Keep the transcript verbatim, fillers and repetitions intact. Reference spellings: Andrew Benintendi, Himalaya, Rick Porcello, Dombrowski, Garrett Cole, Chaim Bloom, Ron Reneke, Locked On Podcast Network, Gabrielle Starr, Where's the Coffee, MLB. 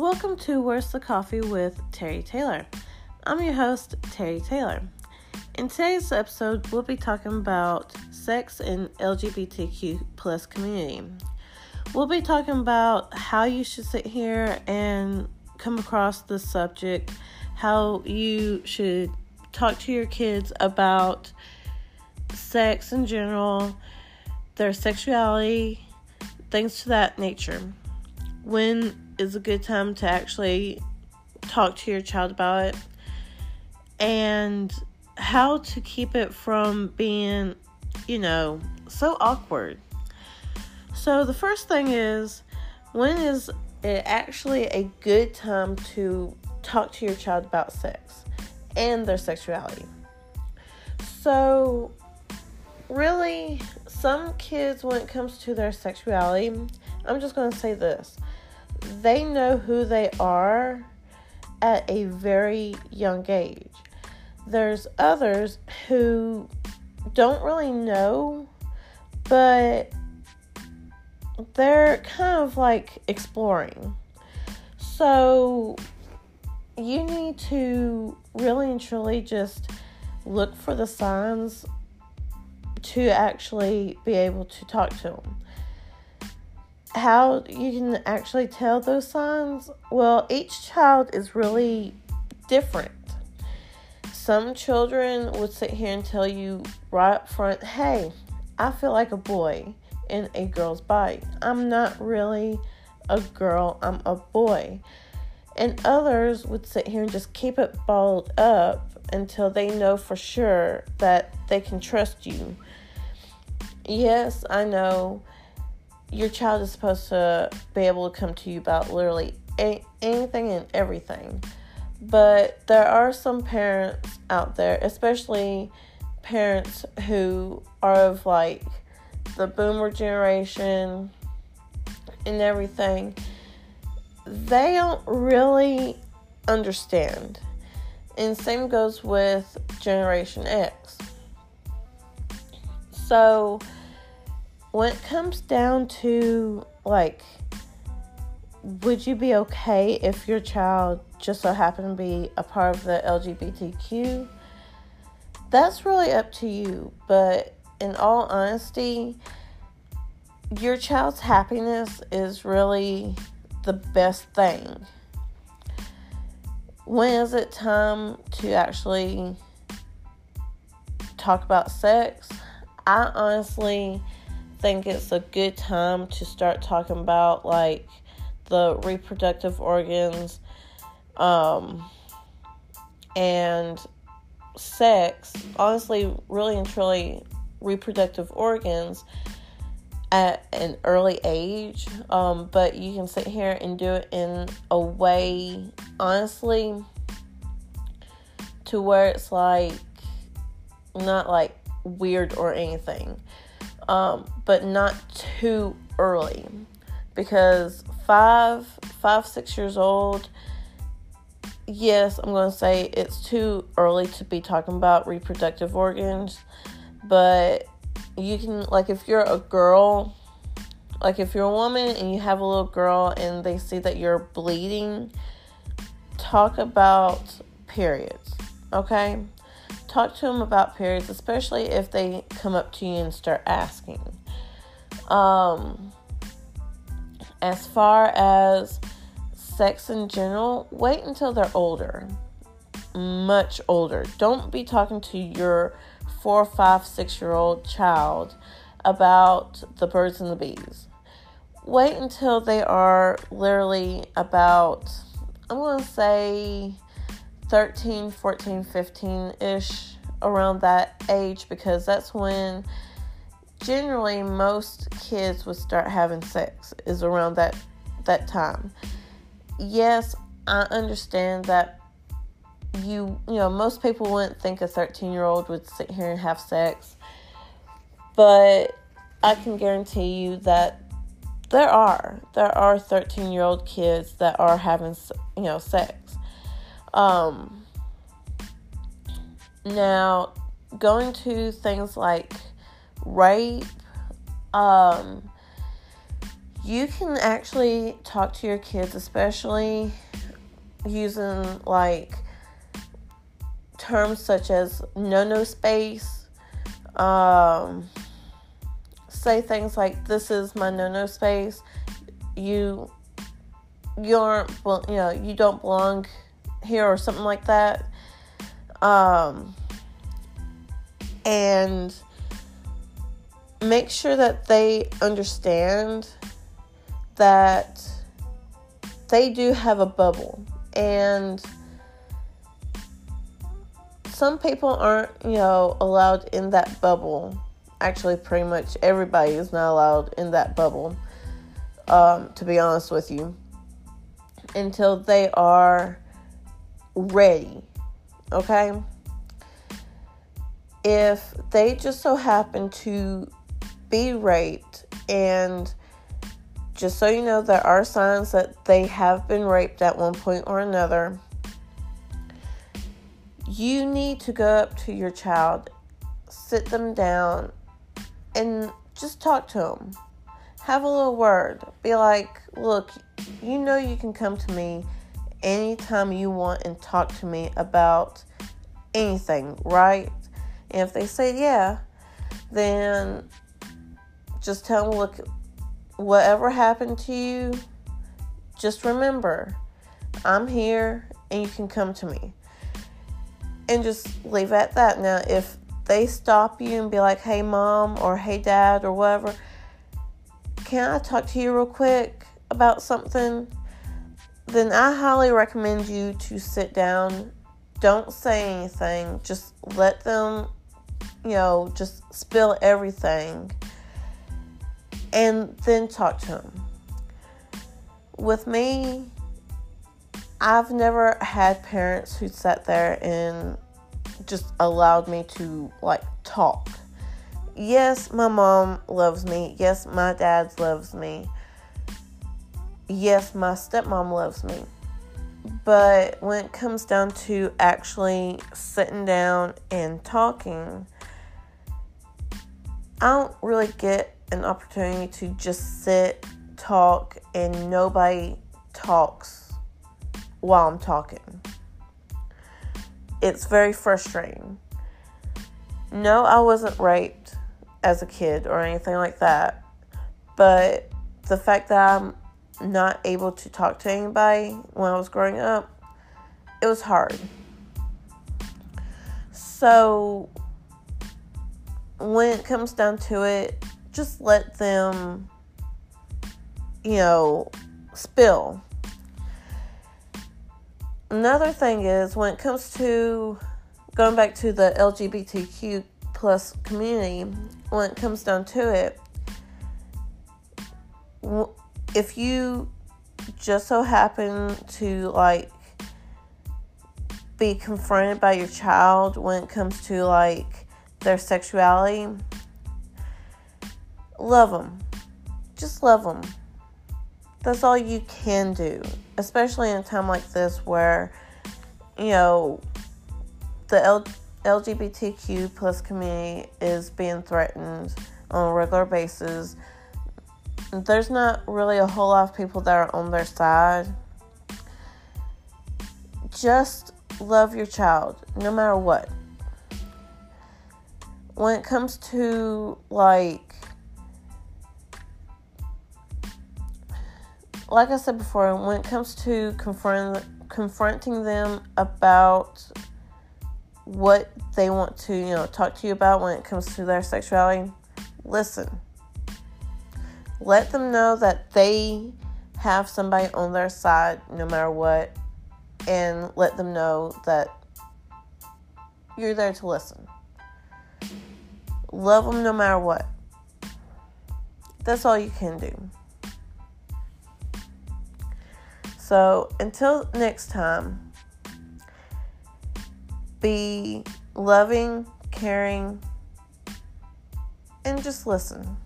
Welcome to Where's the Coffee with Terry Taylor. I'm your host, Terry Taylor. In today's episode, we'll be talking about sex in L G B T Q plus community. We'll be talking about how you should sit here and come across the subject, how you should talk to your kids about sex in general, their sexuality, things to that nature. When is a good time to actually talk to your child about it, and how to keep it from being, you know, so awkward. So the first thing is, when is it actually a good time to talk to your child about sex and their sexuality? So really, some kids, when it comes to their sexuality, I'm just going to say this, they know who they are at a very young age. There's others who don't really know, but they're kind of like exploring. So you need to really and truly just look for the signs to actually be able to talk to them. How you can actually tell those signs? Well, each child is really different. Some children would sit here and tell you right up front, hey, I feel like a boy in a girl's body. I'm not really a girl, I'm a boy. And others would sit here and just keep it bottled up until they know for sure that they can trust you. Yes, I know your child is supposed to be able to come to you about literally a- anything and everything. But there are some parents out there, especially parents who are of like the boomer generation and everything. They don't really understand. And same goes with Generation X. So when it comes down to, like, would you be okay if your child just so happened to be a part of the L G B T Q? That's really up to you. But in all honesty, your child's happiness is really the best thing. When is it time to actually talk about sex? I honestly think it's a good time to start talking about like the reproductive organs um, and sex. Honestly, really and truly, reproductive organs at an early age. Um, but you can sit here and do it in a way, honestly, to where it's like not like weird or anything. Um, but not too early, because five, five, six years old, yes, I'm going to say it's too early to be talking about reproductive organs, but you can, like, if you're a girl, like if you're a woman and you have a little girl and they see that you're bleeding, talk about periods, okay? Talk to them about periods, especially if they come up to you and start asking. Um, as far as sex in general, wait until they're older, much older. Don't be talking to your four, five, six-year-old child about the birds and the bees. Wait until they are literally about, I'm going to say, thirteen, fourteen, fifteen-ish, around that age, because that's when generally most kids would start having sex, is around that, that time. Yes, I understand that you, you know, most people wouldn't think a thirteen-year-old would sit here and have sex, but I can guarantee you that there are, there are thirteen-year-old kids that are having, you know, sex. Um, now going to things like rape, um, you can actually talk to your kids, especially using like terms such as no-no space. Um, say things like, "This is my no-no space. You, you aren't, you know, you don't belong here," or something like that. Um, and make sure that they understand that they do have a bubble, and some people aren't, you know, allowed in that bubble. Actually, pretty much everybody is not allowed in that bubble, um, to be honest with you, until they are ready, okay? If they just so happen to be raped, and just so you know, there are signs that they have been raped at one point or another, you need to go up to your child, sit them down, and just talk to them. Have a little word. Be like, "Look, you know you can come to me anytime you want and talk to me about anything, right?" And if they say yeah, then just tell them, "Look, whatever happened to you, just remember, I'm here and you can come to me." And just leave it at that. Now, if they stop you and be like, "Hey, Mom," or "Hey, Dad," or whatever, "Can I talk to you real quick about something?" then I highly recommend you to sit down. Don't say anything. Just let them, you know, just spill everything. And then talk to them. With me, I've never had parents who sat there and just allowed me to, like, talk. Yes, my mom loves me. Yes, my dad loves me. Yes, my stepmom loves me. But when it comes down to actually sitting down and talking, I don't really get an opportunity to just sit, talk, and nobody talks while I'm talking. It's very frustrating. No, I wasn't raped as a kid or anything like that, but the fact that I'm not able to talk to anybody when I was growing up, it was hard. So when it comes down to it, just let them, you know, spill. Another thing is, when it comes to going back to the L G B T Q plus community, when it comes down to it, w- if you just so happen to, like, be confronted by your child when it comes to, like, their sexuality, love them. Just love them. That's all you can do, especially in a time like this where, you know, the L- LGBTQ plus community is being threatened on a regular basis. There's not really a whole lot of people that are on their side. Just love your child, no matter what. When it comes to, like, like I said before, when it comes to confront, confronting them about what they want to, you know, talk to you about when it comes to their sexuality, listen. Let them know that they have somebody on their side no matter what, and let them know that you're there to listen. Love them no matter what. That's all you can do. So until next time, be loving, caring, and just listen.